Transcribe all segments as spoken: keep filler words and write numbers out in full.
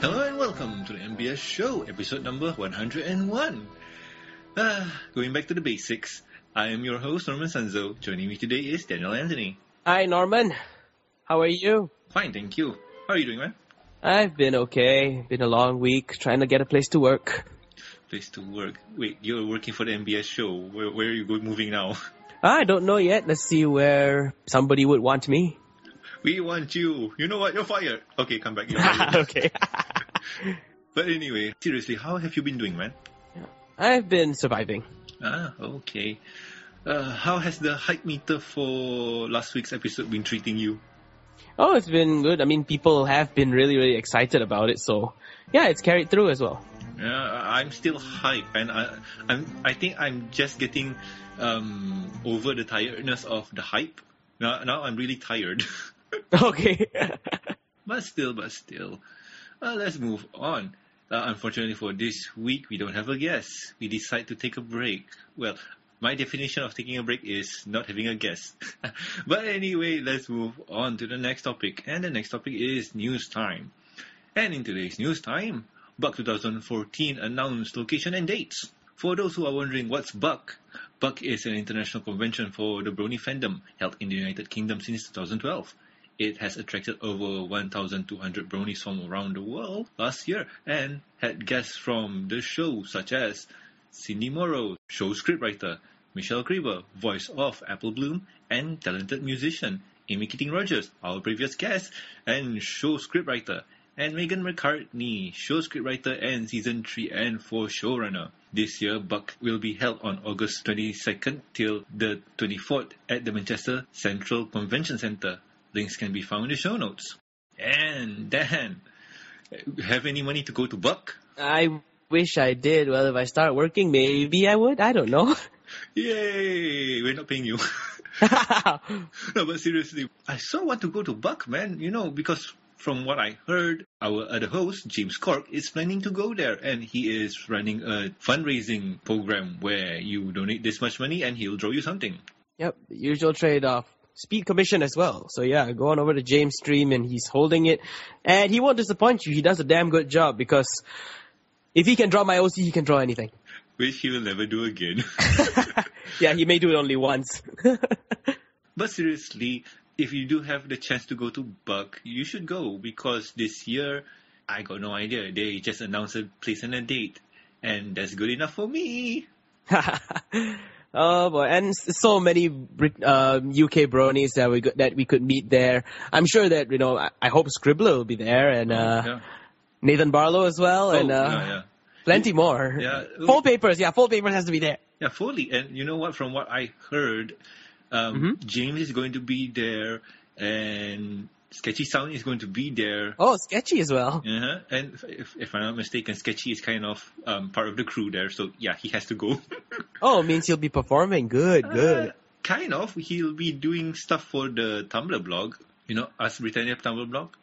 Hello and welcome to the M B S show, episode number one hundred and one. Ah, going back to the basics, I am your host, Norman Sanzo. Joining me today is Daniel Anthony. Hi, Norman. How are you? Fine, thank you. How are you doing, man? I've been okay. Been a long week trying to get a place to work. Place to work? Wait, you're working for the M B S show. Where, where are you going, moving now? I don't know yet. Let's see where somebody would want me. We want you. You know what? You're fired. Okay, come back. You're fired. Okay. But anyway, seriously, how have you been doing, man? I've been surviving. Ah, okay. Uh, how has the hype meter for last week's episode been treating you? Oh, it's been good. I mean, people have been really, really excited about it. So, yeah, it's carried through as well. Yeah, I'm still hyped, and I, I'm. I think I'm just getting um, over the tiredness of the hype. Now, now I'm really tired. Okay. but still, but still, uh, let's move on. Uh, unfortunately, for this week, we don't have a guest. We decide to take a break. Well, my definition of taking a break is not having a guest. But anyway, let's move on to the next topic. And the next topic is news time. And in today's news time, Buck twenty fourteen announced location and dates. For those who are wondering what's Buck, Buck is an international convention for the Brony fandom held in the United Kingdom since two thousand twelve. It has attracted over one thousand two hundred bronies from around the world last year and had guests from the show such as Cindy Morrow, show scriptwriter, Michelle Krieber, voice of Apple Bloom, and talented musician Amy Keating Rogers, our previous guest, and show scriptwriter, and Megan McCartney, show scriptwriter and season three and four showrunner. This year, Buck will be held on August twenty-second till the twenty-fourth at the Manchester Central Convention Center. Links can be found in the show notes. And Dan, have any money to go to Buck? I wish I did. Well, if I start working, maybe I would. I don't know. Yay! We're not paying you. No, but seriously, I so want to go to Buck, man. You know, because from what I heard, our other host, James Cork, is planning to go there. And he is running a fundraising program where you donate this much money and he'll draw you something. Yep, the usual trade-off. Speed commission as well. So yeah, go on over to James' stream and he's holding it. And he won't disappoint you. He does a damn good job because if he can draw my O C, he can draw anything. Which he will never do again. Yeah, he may do it only once. But seriously, if you do have the chance to go to Buck, you should go because this year, I got no idea. They just announced a place and a date. And that's good enough for me. Oh boy, and so many uh, U K bronies that we could, that we could meet there. I'm sure that, you know, I, I hope Scribbler will be there and uh, yeah. Nathan Barlow as well oh, and uh, yeah, yeah. plenty it, more. Yeah. Full papers, yeah, full papers has to be there. Yeah, fully. And you know what, from what I heard, um, mm-hmm. James is going to be there and Sketchy Sound is going to be there. Oh, Sketchy as well. Uh-huh. And if, if I'm not mistaken, Sketchy is kind of um, part of the crew there. So, yeah, he has to go. Oh, it means he'll be performing. Good, uh, good. Kind of. He'll be doing stuff for the Tumblr blog. You know, us Britannia Tumblr blog.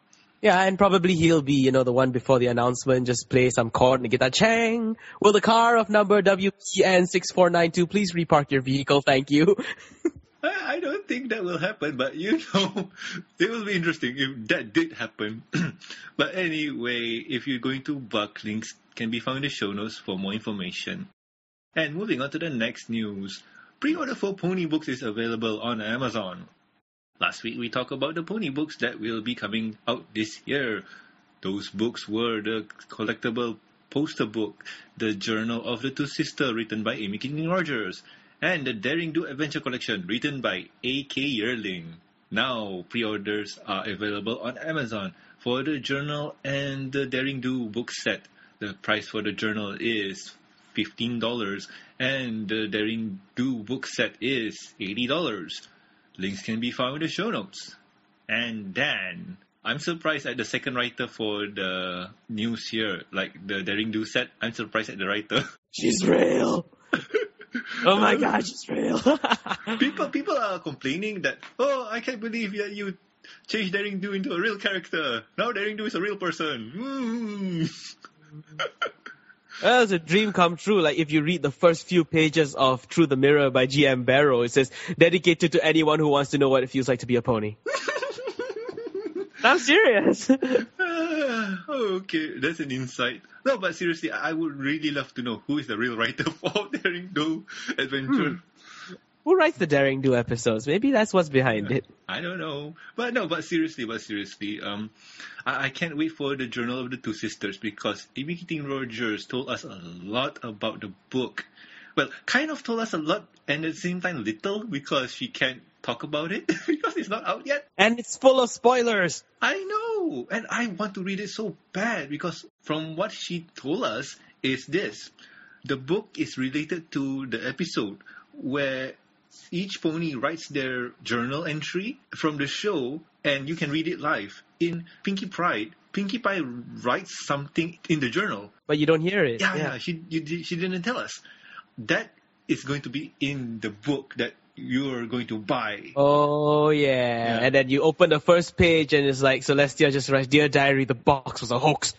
Yeah, and probably he'll be, you know, the one before the announcement. Just play some chord and guitar. Chang! Will the car of number W P N six four nine two please repark your vehicle? Thank you. I don't think that will happen, but you know, it will be interesting if that did happen. But anyway, if you're going to Buck, links can be found in the show notes for more information. And moving on to the next news, pre-order for Pony Books is available on Amazon. Last week we talked about the Pony Books that will be coming out this year. Those books were the collectible poster book, The Journal of the Two Sisters, written by Amy Keating Rogers, and the Daring Do Adventure Collection, written by A K Yearling. Now, pre-orders are available on Amazon for the Journal and the Daring Do book set. The price for the Journal is fifteen dollars, and the Daring Do book set is eighty dollars. Links can be found in the show notes. And Dan, I'm surprised at the second writer for the news here, like the Daring Do set. I'm surprised at the writer. She's real! Oh my gosh, it's real. people people are complaining that, oh, I can't believe that you changed Daring Do into a real character. Now Daring Do is a real person. Mm. Well, it's a dream come true. Like, if you read the first few pages of Through the Mirror by G M Barrow, it says, dedicated to anyone who wants to know what it feels like to be a pony. I'm serious. Okay, that's an insight. No, but seriously, I would really love to know who is the real writer for Daring Do Adventure. Hmm. Who writes the Daring Do episodes? Maybe that's what's behind it. I don't know. But no, but seriously, but seriously, um, I, I can't wait for the Journal of the Two Sisters, because Amy Keating Rogers told us a lot about the book. Well, kind of told us a lot and at the same time little, because she can't talk about it because it's not out yet. And it's full of spoilers. I know. And I want to read it so bad, because from what she told us is this. The book is related to the episode where each pony writes their journal entry from the show, and you can read it live. In Pinkie Pie, Pinkie Pie writes something in the journal. But you don't hear it. Yeah, yeah. yeah she, you, she didn't tell us. That is going to be in the book that you're going to buy. Oh, yeah. yeah. And then you open the first page and it's like, Celestia just writes, Dear Diary, the box was a hoax.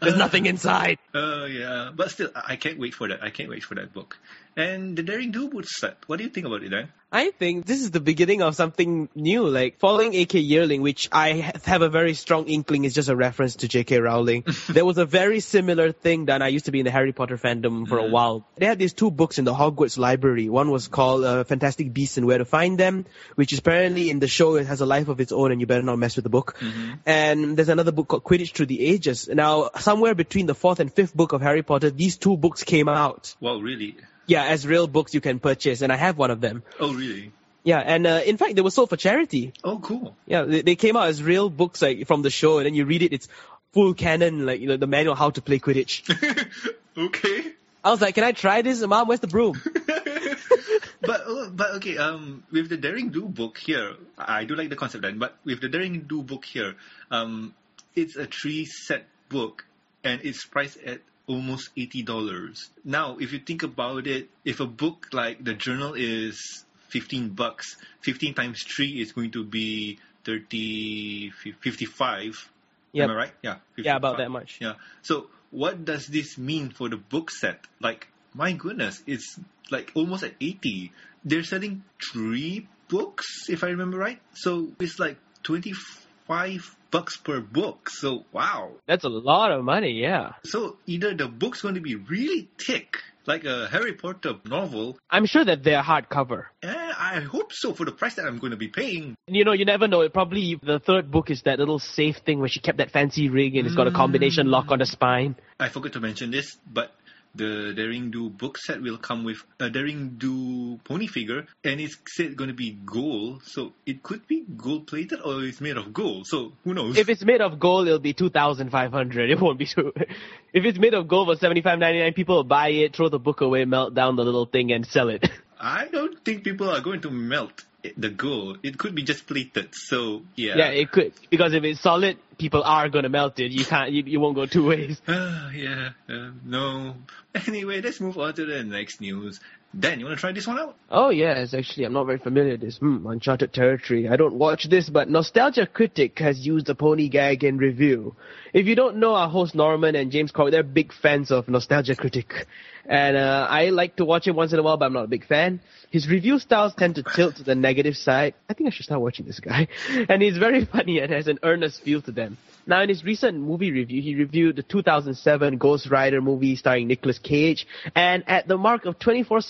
There's uh, nothing inside. Oh, uh, yeah. But still, I can't wait for that. I can't wait for that book. And the Daring Do would start. What do you think about it, Dan? I think this is the beginning of something new, like following A K. Yearling, which I have a very strong inkling is just a reference to J K. Rowling. There was a very similar thing done. I used to be in the Harry Potter fandom for mm. a while. They had these two books in the Hogwarts library. One was called uh, Fantastic Beasts and Where to Find Them, which is apparently in the show, it has a life of its own and you better not mess with the book. Mm-hmm. And there's another book called Quidditch Through the Ages. Now, somewhere between the fourth and fifth book of Harry Potter, these two books came out. Well, really? Yeah, as real books you can purchase, and I have one of them. Oh, really? Yeah, and uh, in fact, they were sold for charity. Oh, cool. Yeah, they, they came out as real books like from the show, and then you read it, it's full canon, like you know, the manual how to play Quidditch. Okay. I was like, can I try this? Mom, where's the broom? but, but okay, um, with the Daring Do book here, I do like the concept then, but with the Daring Do book here, um, it's a three-set book, and it's priced at almost eighty dollars. Now, if you think about it, if a book like the journal is fifteen bucks, fifteen times three is going to be thirty, fifty-five. Yep. Am I right? Yeah. fifty-five. Yeah, about that much. Yeah. So what does this mean for the book set? Like, my goodness, it's like almost at eighty. They're selling three books, if I remember right. So it's like twenty-five bucks per book. So, wow. That's a lot of money, yeah. So, either the book's going to be really thick, like a Harry Potter novel. I'm sure that they're hardcover. Yeah, I hope so, for the price that I'm going to be paying. You know, you never know. It probably, the third book is that little safe thing where she kept that fancy ring and it's got a combination mm. lock on the spine. I forgot to mention this, but the Daring Do book set will come with a Daring Do pony figure, and it's said going to be gold, so it could be gold-plated or it's made of gold, so who knows? If it's made of gold, it'll be two thousand five hundred dollars. It won't be too... If it's made of gold for seventy-five ninety-nine, people will buy it, throw the book away, melt down the little thing, and sell it. I don't think people are going to melt the gold. It could be just plated, so yeah. Yeah, it could, because if it's solid, people are going to melt it. You can't, you, you won't go two ways. Uh, yeah, uh, no. Anyway, let's move on to the next news. Dan, you want to try this one out? Oh, yes, actually, I'm not very familiar with this. Hmm, uncharted territory. I don't watch this, but Nostalgia Critic has used the pony gag in review. If you don't know, our host Norman and James Cork, they're big fans of Nostalgia Critic. And uh, I like to watch it once in a while, but I'm not a big fan. His review styles tend to tilt to the negative side. I think I should start watching this guy. And he's very funny and has an earnest feel to them. Now, in his recent movie review, he reviewed the two thousand seven Ghost Rider movie starring Nicolas Cage. And at the mark of twenty-four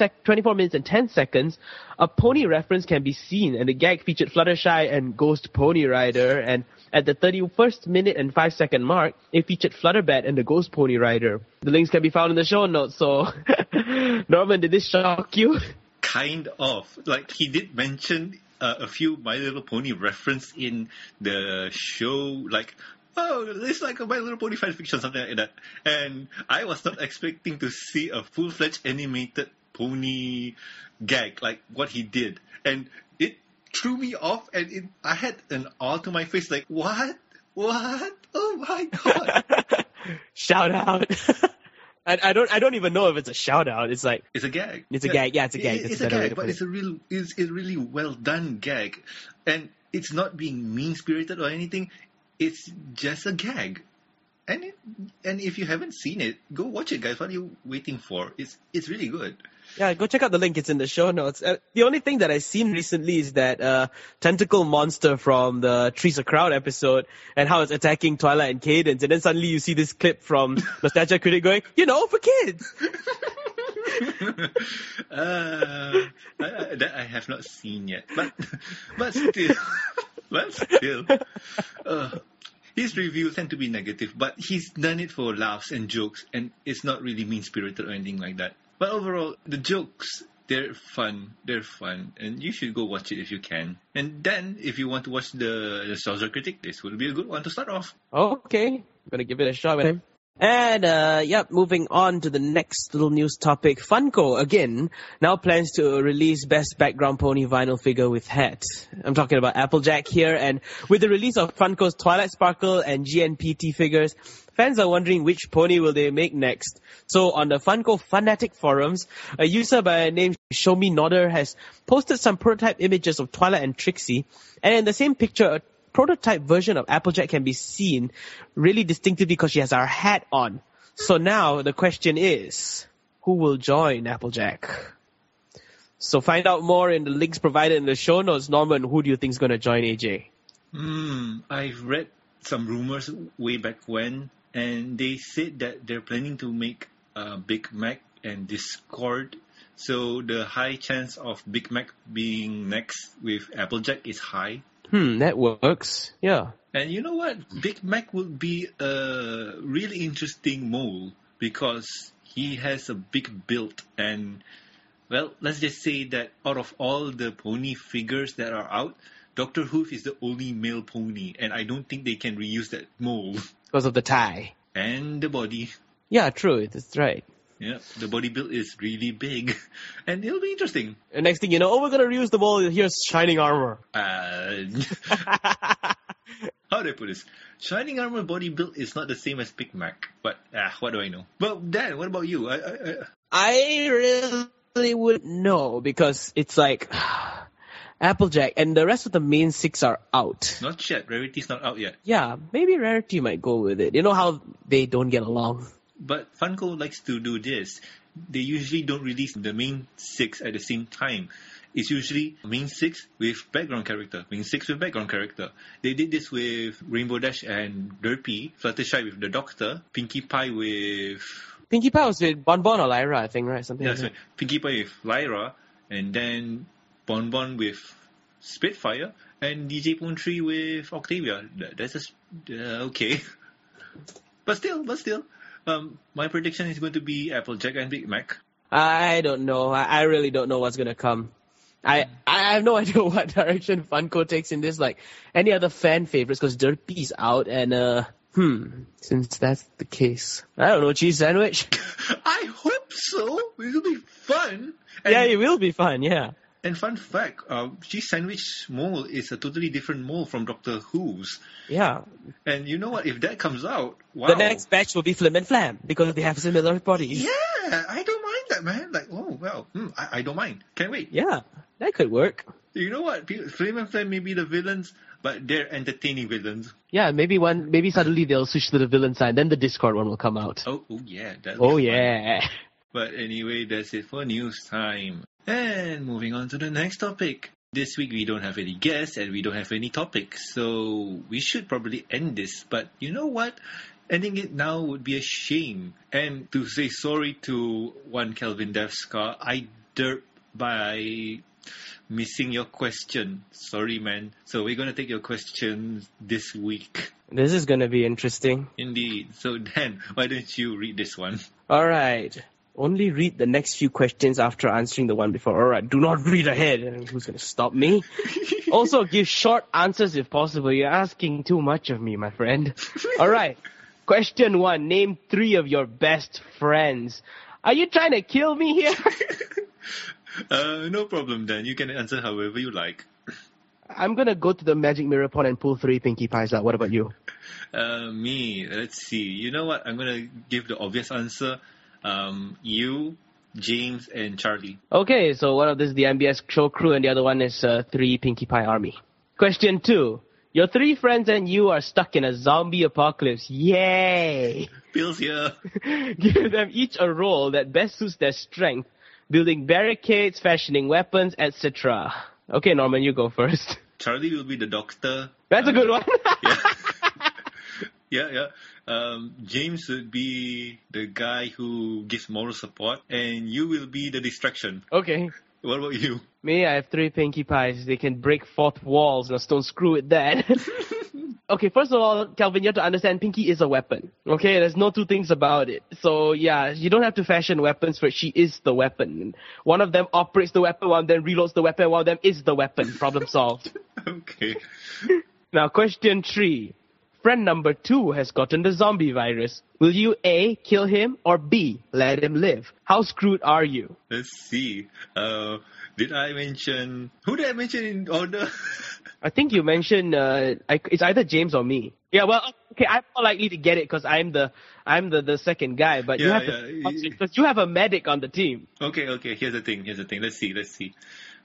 minutes and ten seconds, a pony reference can be seen. And the gag featured Fluttershy and Ghost Pony Rider. And at the thirty-first minute and five second mark, it featured Flutterbat and the Ghost Pony Rider. The links can be found in the show notes. So, Norman, did this shock you? Kind of. Like, he did mention Uh, a few My Little Pony reference in the show, like, oh, it's like a My Little Pony fanfiction, something like that. And I was not expecting to see a full-fledged animated pony gag, like what he did. And it threw me off, and it, I had an awe to my face, like, what? What? Oh, my God. Shout out. I, I don't. I don't even know if it's a shout out. It's like it's a gag. It's a yeah. gag. Yeah, it's a gag. It's, it's a, a gag, but it's a real. It's a really well done gag, and it's not being mean spirited or anything. It's just a gag. And it, and if you haven't seen it, go watch it, guys. What are you waiting for? It's it's really good. Yeah, go check out the link. It's in the show notes. Uh, the only thing that I've seen recently is that uh, tentacle monster from the Trees of Crowd episode and how it's attacking Twilight and Cadence. And then suddenly you see this clip from Nostalgia Critic going, you know, for kids. uh, I, I, that I have not seen yet. But, but still, but still. Uh, His reviews tend to be negative, but he's done it for laughs and jokes, and it's not really mean-spirited or anything like that. But overall, the jokes, they're fun. They're fun, and you should go watch it if you can. And then, if you want to watch the Nostalgia Critic, this will be a good one to start off. Okay, I'm going to give it a shot, man. And, uh, yep, moving on to the next little news topic. Funko, again, now plans to release Best Background Pony vinyl figure with hat. I'm talking about Applejack here. And with the release of Funko's Twilight Sparkle and G N P T figures, fans are wondering which pony will they make next. So on the Funko Fanatic forums, a user by the name Show Me Nodder has posted some prototype images of Twilight and Trixie. And in the same picture, a prototype version of Applejack can be seen really distinctively because she has her hat on. So now the question is, who will join Applejack? So find out more in the links provided in the show notes. Norman, who do you think is going to join A J? Mm, I've read some rumors way back when, and they said that they're planning to make uh, Big Mac and Discord. So the high chance of Big Mac being next with Applejack is high. Hmm, that works. Yeah. And you know what? Big Mac would be a really interesting mole because he has a big build. And, well, let's just say that out of all the pony figures that are out, Doctor Hoof is the only male pony. And I don't think they can reuse that mole. Because of the tie. And the body. Yeah, true. That's right. Yeah, the body build is really big. And it'll be interesting. And next thing you know, oh, we're going to reuse the ball. Here's Shining Armor. Uh, how do I put this? Shining Armor body build is not the same as Big Mac. But, ah, what do I know? Well, Dan, what about you? I, I, I... I really wouldn't know because it's like Applejack and the rest of the main six are out. Not yet. Rarity's not out yet. Yeah, maybe Rarity might go with it. You know how they don't get along. But Funko likes to do this. They usually don't release the main six at the same time. It's usually main six with background character, main six with background character. They did this with Rainbow Dash and Derpy, Fluttershy with the Doctor, Pinkie Pie with... Pinkie Pie was with Bon Bon or Lyra, I think, right? Something yeah, like that. Right. Pinkie Pie with Lyra, and then Bon Bon with Spitfire, and D J Poontree with Octavia. That's just... Uh, okay. But still, but still... Um, my prediction is going to be Applejack and Big Mac. I don't know. I, I really don't know what's going to come. I, I have no idea what direction Funko takes in this. Like, any other fan favorites, because Derpy's out and, uh, hmm, since that's the case. I don't know, cheese sandwich? I hope so. It'll be fun. And, yeah, it will be fun, yeah. And fun fact, uh, cheese sandwich mole is a totally different mole from Doctor Who's. Yeah. And you know what? If that comes out, wow. The next batch will be Flim and Flam because they have similar bodies. Yeah, I don't mind that, man. Like, oh, well, hmm, I, I don't mind. Can't wait. Yeah, that could work. You know what? Flim and Flam may be the villains, but they're entertaining villains. Yeah, maybe one. Maybe suddenly they'll switch to the villain side. Then the Discord one will come out. Oh, oh yeah. Oh, yeah. Fun. But anyway, that's it for news time. And moving on to the next topic. This week we don't have any guests and we don't have any topics, so we should probably end this. But you know what? Ending it now would be a shame. And to say sorry to one Kelvin Deathscar, I derp by missing your question. Sorry, man. So we're going to take your questions this week. This is going to be interesting. Indeed. So Dan, why don't you read this one? All right. Only read the next few questions after answering the one before. All right, do not read ahead. Who's going to stop me? Also, give short answers if possible. You're asking too much of me, my friend. All right, question one. Name three of your best friends. Are you trying to kill me here? uh, no problem, Dan. You can answer however you like. I'm going to go to the Magic Mirror Pond and pull three Pinkie Pies out. What about you? Uh, me. Let's see. You know what? I'm going to give the obvious answer. Um, you, James, and Charlie. Okay, so one of this is the M B S show crew, and the other one is uh, three Pinkie Pie Army. Question two. Your three friends and you are stuck in a zombie apocalypse. Yay! Bill's here. Give them each a role that best suits their strength, building barricades, fashioning weapons, et cetera. Okay, Norman, you go first. Charlie will be the doctor. That's um, a good one. yeah. yeah, yeah. Um, James would be the guy who gives moral support, and you will be the distraction. Okay. What about you? Me, I have three Pinkie Pies. They can break fourth walls, and don't screw with that. Okay, first of all, Kelvin, you have to understand Pinkie is a weapon. Okay, there's no two things about it. So, yeah, you don't have to fashion weapons, but she is the weapon. One of them operates the weapon, one of them reloads the weapon, one of them is the weapon. Problem solved. Okay. Now, question three. Friend number two has gotten the zombie virus. Will you A, kill him, or B, let him live? How screwed are you? Let's see. Uh, did I mention... Who did I mention in order? I think you mentioned... Uh, I, it's either James or me. Yeah, well, okay, I'm more likely to get it because I'm the I'm the, the second guy. But yeah, you have yeah. to... Because you have a medic on the team. Okay, okay, here's the thing, here's the thing. Let's see, let's see.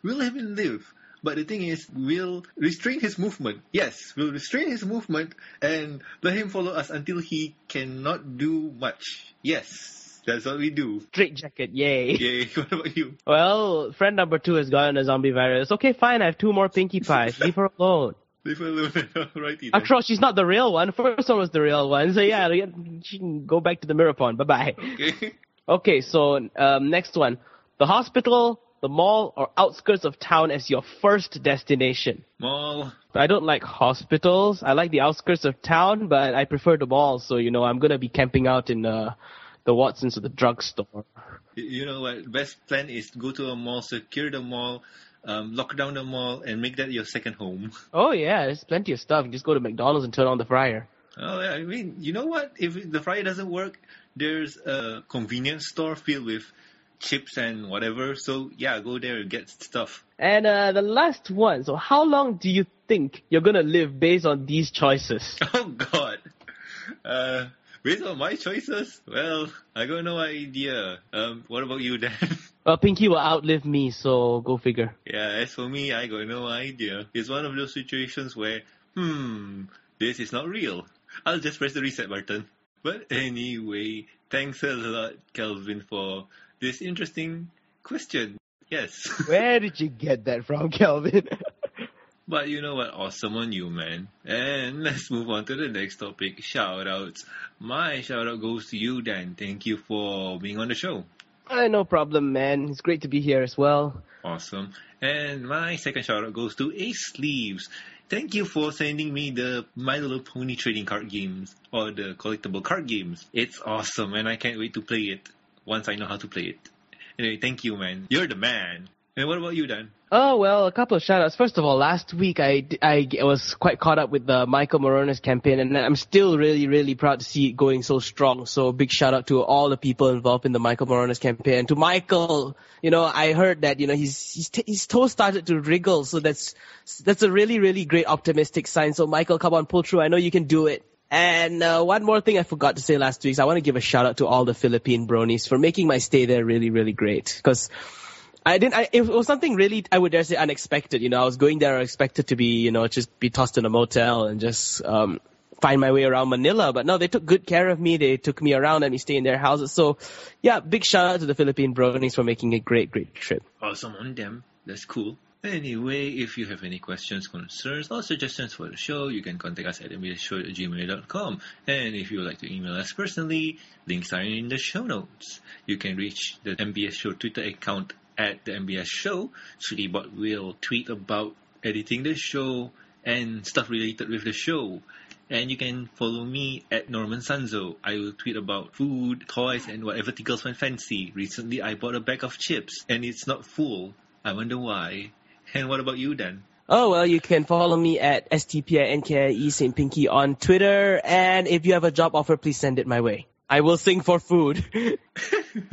Will let him live? But the thing is, we'll restrain his movement. Yes, we'll restrain his movement and let him follow us until he cannot do much. Yes, that's what we do. Straight jacket, yay. Yay, what about you? Well, friend number two has gotten a zombie virus. Okay, fine, I have two more Pinkie Pies. Leave her alone. Leave her alone. Alrighty then. Across, she's not the real one. First one was the real one. So yeah, she can go back to the mirror pond. Bye-bye. Okay. Okay, so um, next one. The hospital... The mall or outskirts of town as your first destination. Mall. I don't like hospitals. I like the outskirts of town, but I prefer the mall. So, you know, I'm going to be camping out in uh, the Watsons or the drugstore. You know what? Best plan is go to a mall, secure the mall, um, lock down the mall, and make that your second home. Oh, yeah. There's plenty of stuff. You just go to McDonald's and turn on the fryer. Oh, yeah. I mean, you know what? If the fryer doesn't work, there's a convenience store filled with chips and whatever, so yeah, go there and get stuff. And uh, the last one, so how long do you think you're gonna live based on these choices? Oh god, uh, based on my choices? Well, I got no idea. Um, what about you, Dan? Well, Pinkie will outlive me, so go figure. Yeah, as for me, I got no idea. It's one of those situations where, hmm, this is not real. I'll just press the reset button. But anyway, thanks a lot, Kelvin, for this interesting question. Yes. Where did you get that from, Kelvin? But you know what? Awesome on you, man. And let's move on to the next topic, shout-outs. My shout-out goes to you, Dan. Thank you for being on the show. Uh, no problem, man. It's great to be here as well. Awesome. And my second shout-out goes to Ace Sleeves. Thank you for sending me the My Little Pony trading card games or the collectible card games. It's awesome, and I can't wait to play it. Once I know how to play it. Anyway, thank you, man. You're the man. And what about you, Dan? Oh, well, a couple of shout-outs. First of all, last week I, I was quite caught up with the Michael Morona's campaign, and I'm still really, really proud to see it going so strong. So big shout-out to all the people involved in the Michael Morona's campaign. And to Michael, you know, I heard that, you know, his, his, t- his toe started to wriggle. So that's that's a really, really great optimistic sign. So, Michael, come on, pull through. I know you can do it. And uh, one more thing I forgot to say last week is I want to give a shout-out to all the Philippine bronies for making my stay there really, really great. Because I didn't, I, it was something really, I would dare say, unexpected. You know, I was going there expected to be, you know, just be tossed in a motel and just um, find my way around Manila. But no, they took good care of me. They took me around, let me stay in their houses. So, yeah, big shout-out to the Philippine bronies for making a great, great trip. Awesome on them. That's cool. Anyway, if you have any questions, concerns, or suggestions for the show, you can contact us at m b s show at gmail dot com. And if you would like to email us personally, links are in the show notes. You can reach the M B S Show Twitter account at the M B S Show. Sweetiebot will tweet about editing the show and stuff related with the show. And you can follow me at Norman Sanzo. I will tweet about food, toys, and whatever tickles my fancy. Recently, I bought a bag of chips, and it's not full. I wonder why. And what about you, Dan? Oh, well, you can follow me at S T P I N K I E Saint Pinkie on Twitter. And if you have a job offer, please send it my way. I will sing for food. uh,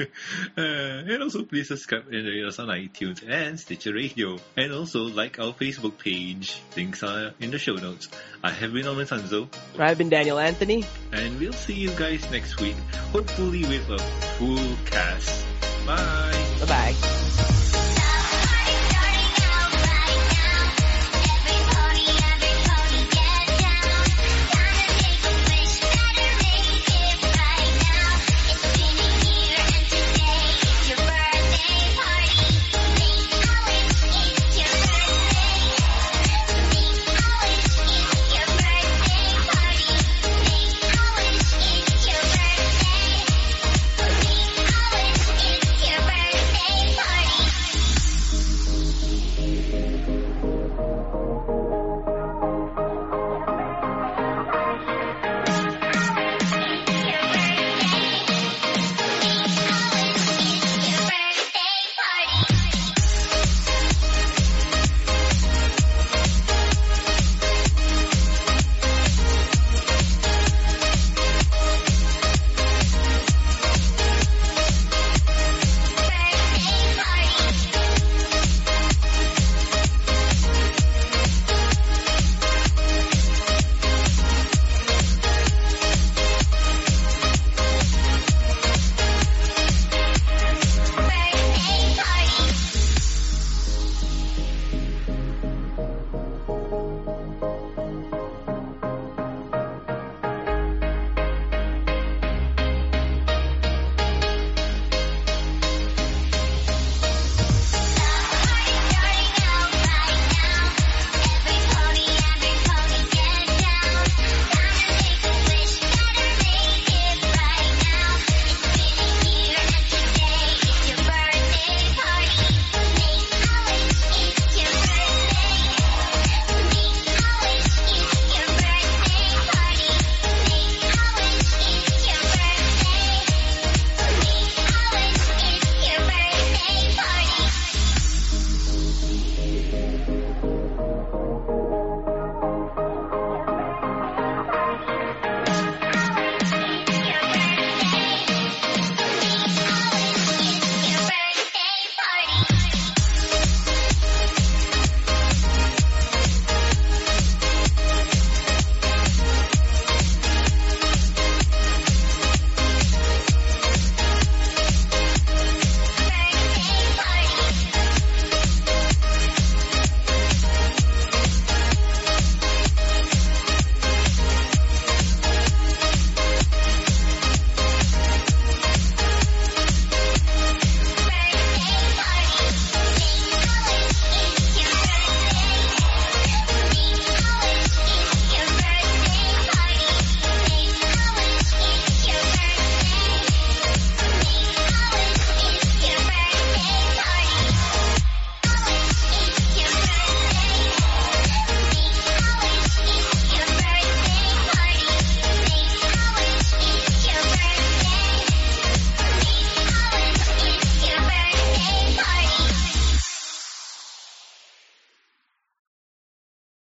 and also, please subscribe and rate us on iTunes and Stitcher Radio. And also, like our Facebook page. Links are in the show notes. I have been Norman Sanzo. I've been Daniel Anthony. And we'll see you guys next week. Hopefully with a full cast. Bye. Bye-bye.